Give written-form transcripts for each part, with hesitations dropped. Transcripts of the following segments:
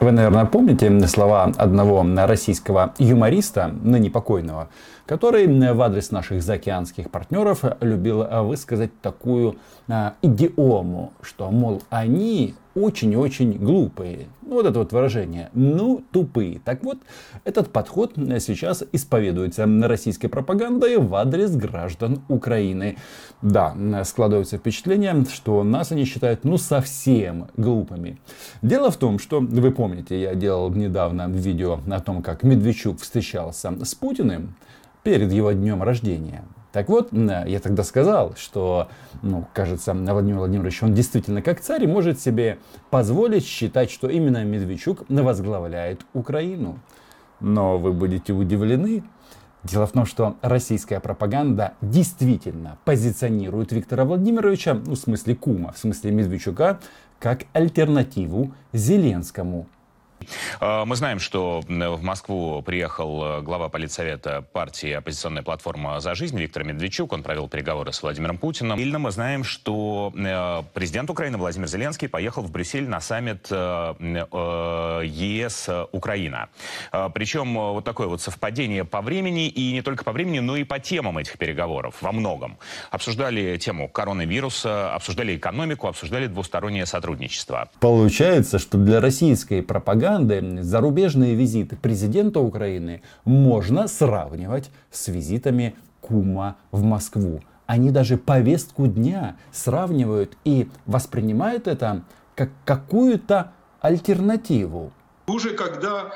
Вы, наверное, помните слова одного российского юмориста, ныне покойного, который в адрес наших заокеанских партнеров любил высказать такую идиому, что, мол, они очень и очень глупые. Вот это вот выражение. Ну, тупые. Так вот, этот подход сейчас исповедуется российской пропагандой в адрес граждан Украины. Да, складывается впечатление, что нас они считают, ну, совсем глупыми. Дело в том, что, вы помните, я делал недавно видео о том, как Медведчук встречался с Путиным перед его днем рождения. Так вот, я тогда сказал, что, кажется, Владимир Владимирович, он действительно как царь может себе позволить считать, что именно Медведчук возглавляет Украину. Но вы будете удивлены. Дело в том, что российская пропаганда действительно позиционирует Виктора Владимировича, в смысле кума, в смысле Медведчука, как альтернативу Зеленскому. Мы знаем, что в Москву приехал глава политсовета партии «Оппозиционная платформа за жизнь» Виктор Медведчук. Он провел переговоры с Владимиром Путиным. Мы знаем, что президент Украины Владимир Зеленский поехал в Брюссель на саммит ЕС-Украина. Причем вот такое вот совпадение по времени, и не только по времени, но и по темам этих переговоров во многом. Обсуждали тему коронавируса, обсуждали экономику, обсуждали двустороннее сотрудничество. Получается, что для российской пропаганды зарубежные визиты президента Украины можно сравнивать с визитами кума в Москву. Они даже повестку дня сравнивают и воспринимают это как какую-то альтернативу. Уже когда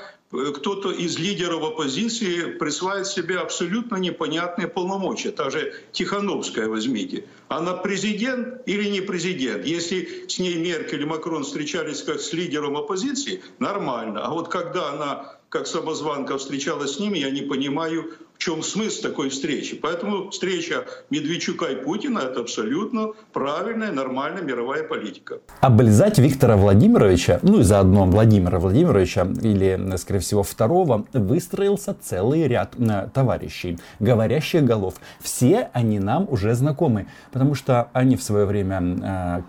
кто-то из лидеров оппозиции присылает себе абсолютно непонятные полномочия, даже Тихановская возьмите, она президент или не президент. Если с ней Меркель и Макрон встречались как с лидером оппозиции, нормально. А вот когда она как самозванка встречалась с ними, я не понимаю, в чем смысл такой встречи. Поэтому встреча Медведчука и Путина – это абсолютно правильная, нормальная мировая политика. Облизать Виктора Владимировича, ну и заодно Владимира Владимировича, или, скорее всего, второго, выстроился целый ряд товарищей, говорящих голов. Все они нам уже знакомы, потому что они в свое время,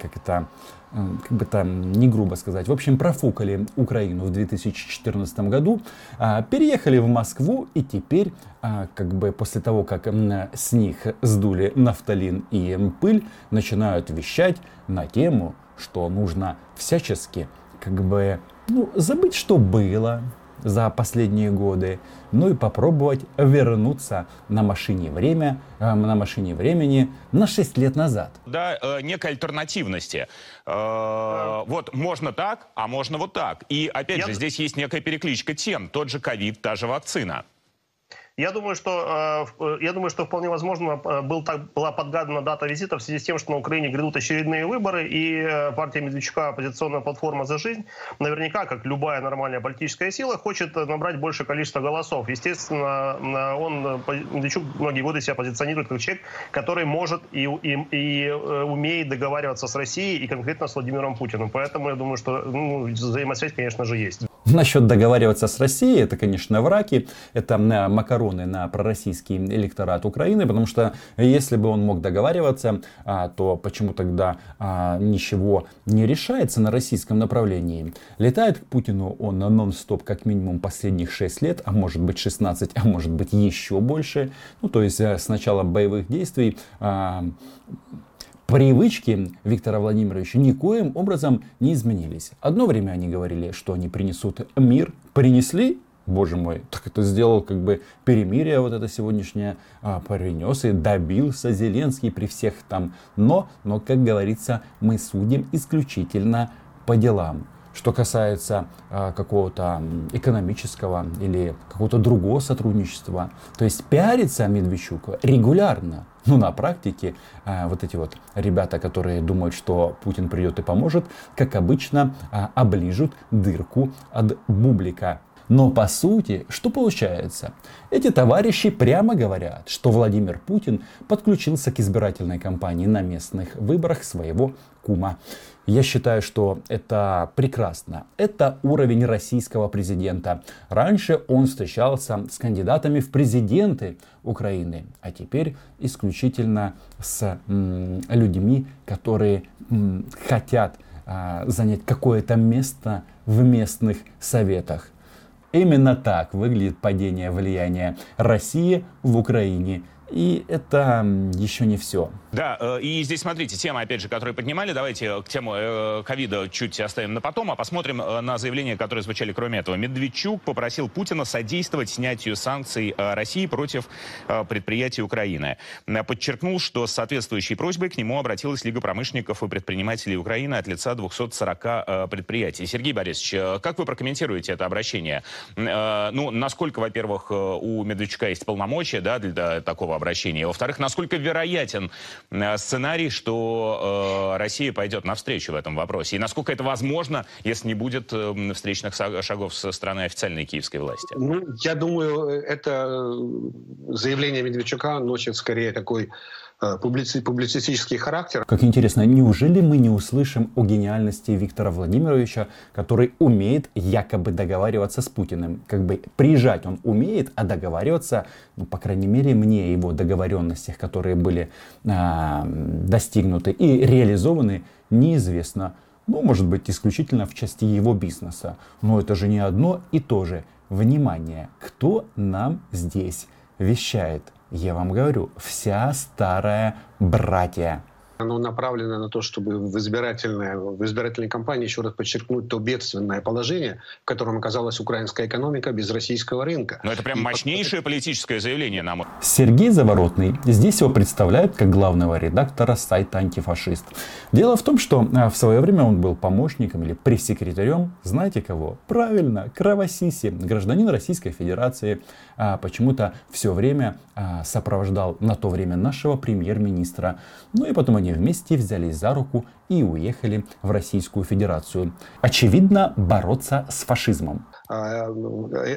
профукали Украину в 2014 году, переехали в Москву и теперь, после того, как с них сдули нафталин и пыль, начинают вещать на тему, что нужно всячески, забыть, что было за последние годы, ну и попробовать вернуться на машине времени на 6 лет назад. Да, некой альтернативности. Вот можно так, а можно вот так. И опять же, здесь есть некая перекличка тем. Тот же ковид, та же вакцина. Я думаю, что вполне возможно была подгадана дата визита в связи с тем, что на Украине грядут очередные выборы, и партия Медведчука, оппозиционная платформа «За жизнь», наверняка, как любая нормальная политическая сила, хочет набрать большее количество голосов. Естественно, Медведчук многие годы себя позиционирует как человек, который может и умеет договариваться с Россией и конкретно с Владимиром Путиным. Поэтому я думаю, что взаимосвязь, конечно же, есть. Насчет договариваться с Россией, это, конечно, враки, это макароны на пророссийский электорат Украины, потому что если бы он мог договариваться, то почему тогда ничего не решается на российском направлении? Летает к Путину он нон-стоп как минимум последних 6 лет, а может быть 16, а может быть еще больше. То есть с начала боевых действий... Привычки Виктора Владимировича никоим образом не изменились. Одно время они говорили, что они принесут мир. Принесли? Боже мой, так это сделал перемирие вот это сегодняшнее. Принес и добился Зеленский при всех там. Но, как говорится, мы судим исключительно по делам. Что касается какого-то экономического или какого-то другого сотрудничества. То есть пиарится Медведчук регулярно. На практике вот эти вот ребята, которые думают, что Путин придет и поможет, как обычно, оближут дырку от бублика. Но по сути, что получается? Эти товарищи прямо говорят, что Владимир Путин подключился к избирательной кампании на местных выборах своего кума. Я считаю, что это прекрасно. Это уровень российского президента. Раньше он встречался с кандидатами в президенты Украины, а теперь исключительно с людьми, которые хотят занять какое-то место в местных советах. Именно так выглядит падение влияния России в Украине. И это еще не все. Да, и здесь, смотрите, тема, опять же, которую поднимали. Давайте к тему ковида чуть оставим на потом, а посмотрим на заявления, которые звучали кроме этого. Медведчук попросил Путина содействовать снятию санкций России против предприятий Украины. Подчеркнул, что с соответствующей просьбой к нему обратилась Лига промышленников и предпринимателей Украины от лица 240 предприятий. Сергей Борисович, как вы прокомментируете это обращение? Ну, насколько, во-первых, у Медведчука есть полномочия, да, для такого обращения. Во-вторых, насколько вероятен сценарий, что Россия пойдет навстречу в этом вопросе? И насколько это возможно, если не будет встречных шагов со стороны официальной киевской власти? Ну, я думаю, это заявление Медведчука носит скорее такой публицистический характер. Как интересно, неужели мы не услышим о гениальности Виктора Владимировича, который умеет якобы договариваться с Путиным? Как бы приезжать он умеет, а договариваться, ну, по крайней мере, мне его договоренностях, которые были достигнуты и реализованы, неизвестно. Ну, может быть, исключительно в части его бизнеса. Но это же не одно и то же. Внимание, кто нам здесь вещает? Я вам говорю, вся старая братья. Оно направлено на то, чтобы в избирательной кампании, еще раз подчеркнуть, то бедственное положение, в котором оказалась украинская экономика без российского рынка. Но это прям мощнейшее политическое заявление нам. Сергей Заворотный здесь его представляют как главного редактора сайта «Антифашист». Дело в том, что в свое время он был помощником или пресс-секретарем, знаете кого? Правильно, Кравасиси, гражданин Российской Федерации, почему-то все время сопровождал на то время нашего премьер-министра. Ну и потом они вместе взялись за руку и уехали в Российскую Федерацию. Очевидно, бороться с фашизмом.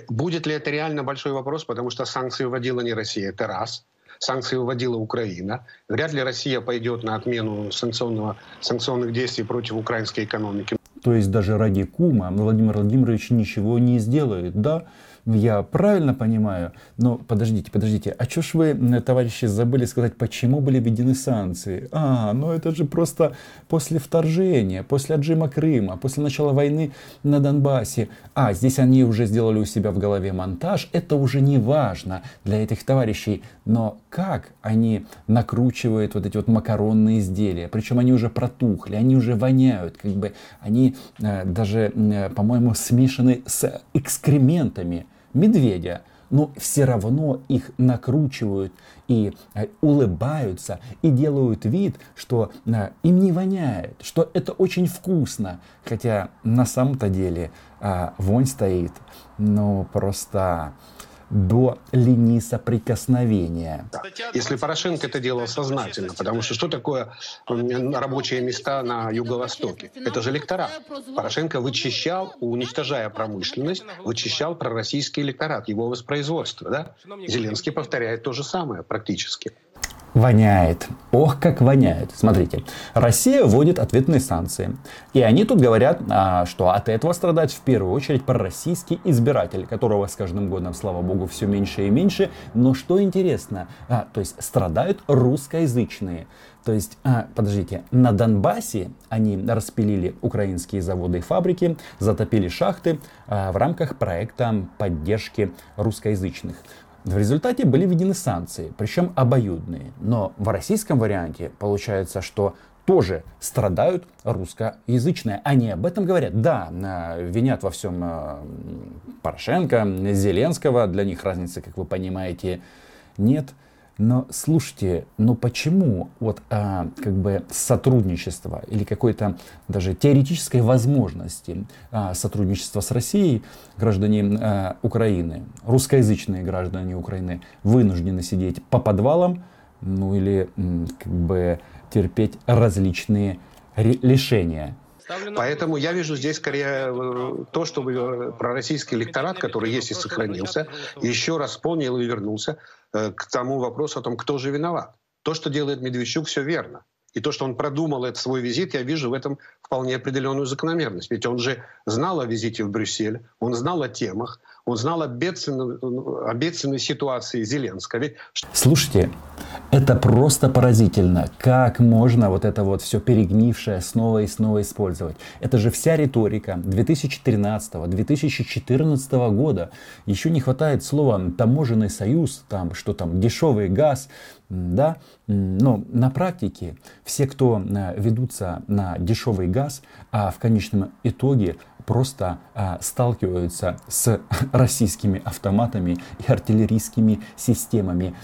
Будет ли это реально большой вопрос, потому что санкции вводила не Россия, это раз. Санкции вводила Украина. Вряд ли Россия пойдет на отмену санкционных действий против украинской экономики. То есть даже ради кума Владимир Владимирович ничего не сделает, да? Я правильно понимаю? Но подождите, а чё ж вы, товарищи, забыли сказать, почему были введены санкции? Ну это же просто после вторжения, после отжима Крыма, после начала войны на Донбассе. Здесь они уже сделали у себя в голове монтаж, это уже не важно для этих товарищей. Но как они накручивают вот эти вот макаронные изделия? Причем они уже протухли, они уже воняют, как бы они даже, по-моему, смешаны с экскрементами медведя, но все равно их накручивают и улыбаются, и делают вид, что им не воняет, что это очень вкусно. Хотя на самом-то деле вонь стоит, но просто до линии соприкосновения. Да. Если Порошенко это делал сознательно, потому что такое рабочие места на Юго-Востоке? Это же электорат. Порошенко вычищал, уничтожая промышленность, вычищал пророссийский электорат, его воспроизводство. Да? Зеленский повторяет то же самое практически. Воняет. Ох, как воняет. Смотрите, Россия вводит ответные санкции. И они тут говорят, что от этого страдает в первую очередь пророссийский избиратель, которого с каждым годом, слава богу, все меньше и меньше. Но что интересно, то есть страдают русскоязычные. То есть, на Донбассе они распилили украинские заводы и фабрики, затопили шахты в рамках проекта поддержки русскоязычных. В результате были введены санкции, причем обоюдные. Но в российском варианте получается, что тоже страдают русскоязычные. Они об этом говорят. Да, винят во всем Порошенко, Зеленского. Для них разницы, как вы понимаете, нет. Но слушайте, почему сотрудничество или какой-то даже теоретической возможности сотрудничества с Россией граждане Украины, русскоязычные граждане Украины вынуждены сидеть по подвалам, или терпеть различные лишения? Поэтому я вижу здесь скорее то, чтобы пророссийский электорат, который есть и сохранился, еще раз вспомнил и вернулся к тому вопросу о том, кто же виноват. То, что делает Медведчук, все верно. И то, что он продумал этот свой визит, я вижу в этом вполне определенную закономерность. Ведь он же знал о визите в Брюссель, он знал о темах, узнал об бедственной ситуации Зеленского. Слушайте, это просто поразительно, как можно вот это вот все перегнившее снова и снова использовать. Это же вся риторика 2013-2014 года. Еще не хватает слова «таможенный союз», там, что там, «дешевый газ». Да? Но на практике все, кто ведутся на дешевый газ, а в конечном итоге просто сталкиваются с российскими автоматами и артиллерийскими системами.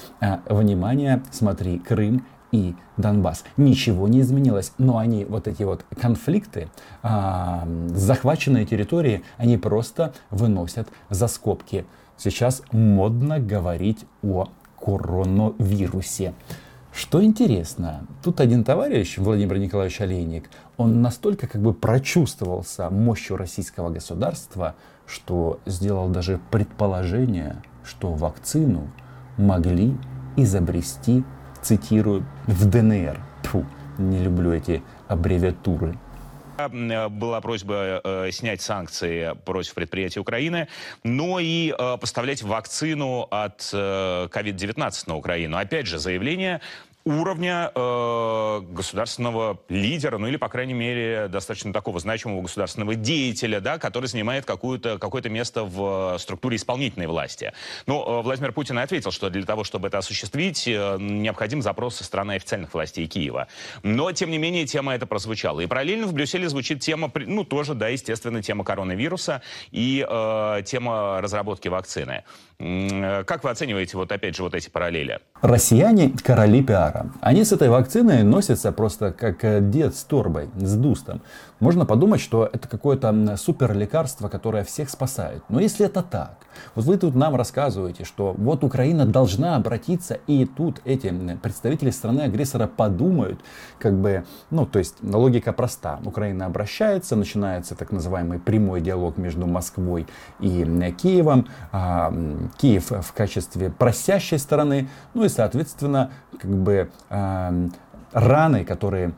Внимание, смотри, Крым и Донбасс. Ничего не изменилось, но они, вот эти вот конфликты, захваченные территории, они просто выносят за скобки. Сейчас модно говорить о коронавирусе. Что интересно, тут один товарищ, Владимир Николаевич Олейник, он настолько как бы прочувствовался мощью российского государства, что сделал даже предположение, что вакцину могли изобрести, цитирую, в ДНР. Фу, не люблю эти аббревиатуры. Была просьба снять санкции против предприятий Украины, но и поставлять вакцину от COVID-19 на Украину. Опять же, заявление уровня государственного лидера, ну или, по крайней мере, достаточно такого значимого государственного деятеля, да, который занимает какое-то место в структуре исполнительной власти. Но Владимир Путин ответил, что для того, чтобы это осуществить, необходим запрос со стороны официальных властей Киева. Но, тем не менее, тема эта прозвучала. И параллельно в Брюсселе звучит тема, ну тоже, да, естественно, тема коронавируса и тема разработки вакцины. Как вы оцениваете, вот опять же, вот эти параллели? Россияне – короли пиара. Они с этой вакциной носятся просто как дед с торбой, с дустом. Можно подумать, что это какое-то супер лекарство, которое всех спасает. Но если это так, вот вы тут нам рассказываете, что вот Украина должна обратиться, и тут эти представители страны-агрессора подумают, как бы, ну, то есть логика проста. Украина обращается, начинается так называемый прямой диалог между Москвой и Киевом, Киев в качестве просящей стороны, ну и, соответственно, как бы раны, которые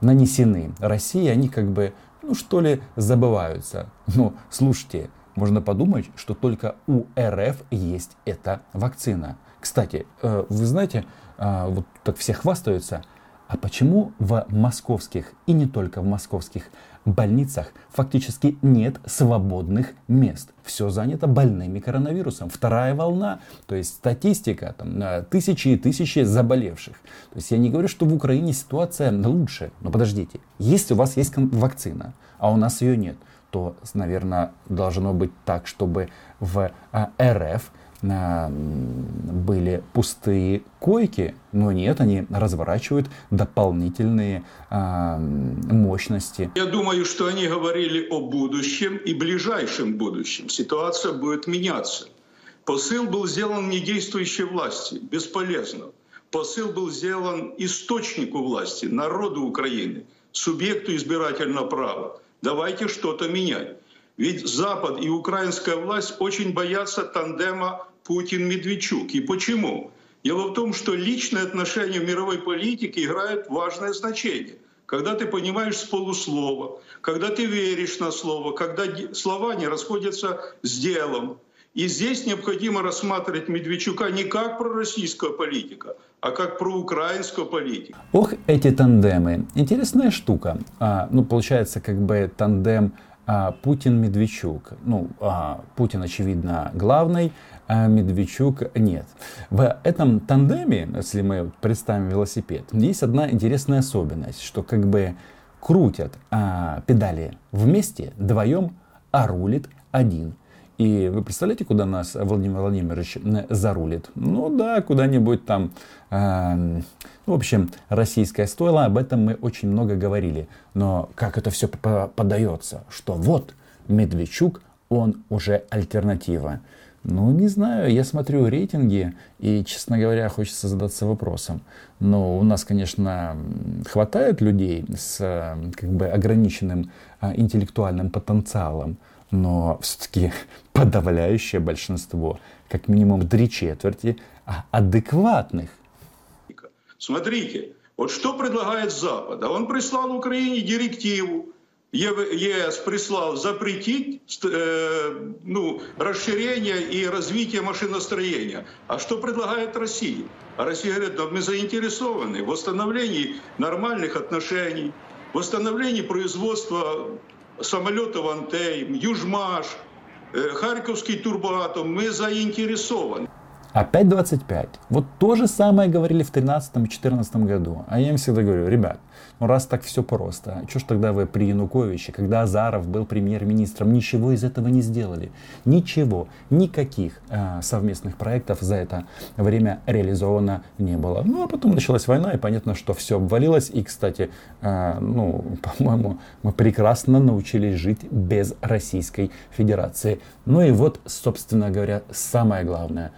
нанесены России, они как бы, ну что ли, забываются. Но слушайте, можно подумать, что только у РФ есть эта вакцина. Кстати, вы знаете, вот так все хвастаются, а почему в московских, и не только в московских, больницах фактически нет свободных мест? Все занято больными коронавирусом. Вторая волна, то есть статистика, там, тысячи и тысячи заболевших. То есть я не говорю, что в Украине ситуация лучше, но подождите, если у вас есть вакцина, а у нас ее нет, то, наверное, должно быть так, чтобы в РФ были пустые койки, но нет, они разворачивают дополнительные мощности. Я думаю, что они говорили о будущем и ближайшем будущем. Ситуация будет меняться. Посыл был сделан не действующей власти, бесполезно. Посыл был сделан источнику власти, народу Украины, субъекту избирательного права. Давайте что-то менять. Ведь Запад и украинская власть очень боятся тандема Путин-Медведчук. И почему? Дело в том, что личные отношения в мировой политике играют важное значение. Когда ты понимаешь с полуслова, когда ты веришь на слово, когда слова не расходятся с делом. И здесь необходимо рассматривать Медведчука не как пророссийского политика, а как проукраинского политика. Ох, эти тандемы. Интересная штука. Ну, получается, как бы тандем Путин-Медведчук. Ну, Путин, очевидно, главный, а Медведчук нет. В этом тандеме, если мы представим велосипед, есть одна интересная особенность, что как бы крутят педали вместе, вдвоем, а рулит один. И вы представляете, куда нас Владимир Владимирович зарулит? Ну да, куда-нибудь там. В общем, российское стойло, об этом мы очень много говорили. Но как это все подается? Что вот Медведчук, он уже альтернатива. Ну, не знаю, я смотрю рейтинги, и, честно говоря, хочется задаться вопросом. Но у нас, конечно, хватает людей с как бы ограниченным интеллектуальным потенциалом. Но все-таки подавляющее большинство, как минимум 3/4, адекватных. Смотрите, вот что предлагает Запад. Он прислал Украине директиву ЕС прислал запретить расширение и развитие машиностроения. А что предлагает Россия? А Россия говорит, да, мы заинтересованы в восстановлении нормальных отношений, в восстановлении производства самолетов «Антей», «Южмаш», «Харківський турбоатом». Мы заинтересованы. Опять 25. Вот то же самое говорили в 2013-2014 году. А я им всегда говорю, ребят, ну раз так все просто, чё ж тогда вы при Януковиче, когда Азаров был премьер-министром, ничего из этого не сделали? Ничего, никаких совместных проектов за это время реализовано не было. Ну а потом началась война, и понятно, что все обвалилось. И, кстати, по-моему, мы прекрасно научились жить без Российской Федерации. Ну и вот, собственно говоря, самое главное,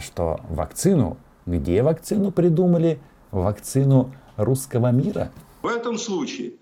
что вакцину, где вакцину придумали? Вакцину русского мира. В этом случае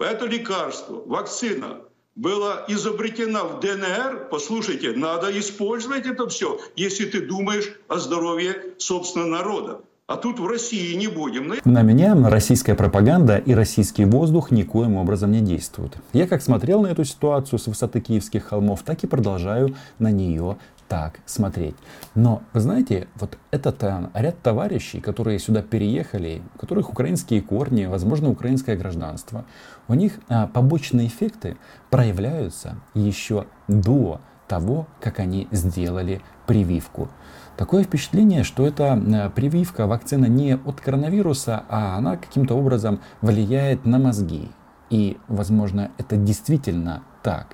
это лекарство, вакцина была изобретена в ДНР. Послушайте, надо использовать это все, если ты думаешь о здоровье собственного народа. А тут в России не будем. На меня российская пропаганда и российский воздух никоим образом не действуют. Я как смотрел на эту ситуацию с высоты Киевских холмов, так и продолжаю на нее так смотреть. Но, вы знаете, вот этот ряд товарищей, которые сюда переехали, у которых украинские корни, возможно, украинское гражданство, у них побочные эффекты проявляются еще до того, как они сделали прививку. Такое впечатление, что эта прививка, вакцина не от коронавируса, а она каким-то образом влияет на мозги. И, возможно, это действительно так.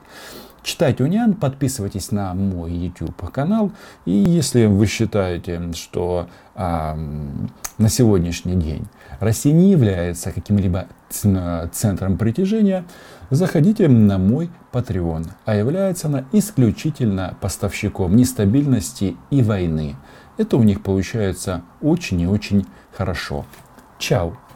Читайте УНИАН, подписывайтесь на мой YouTube-канал. И если вы считаете, что на сегодняшний день Россия не является каким-либо центром притяжения, заходите на мой Patreon. А является она исключительно поставщиком нестабильности и войны. Это у них получается очень и очень хорошо. Чао!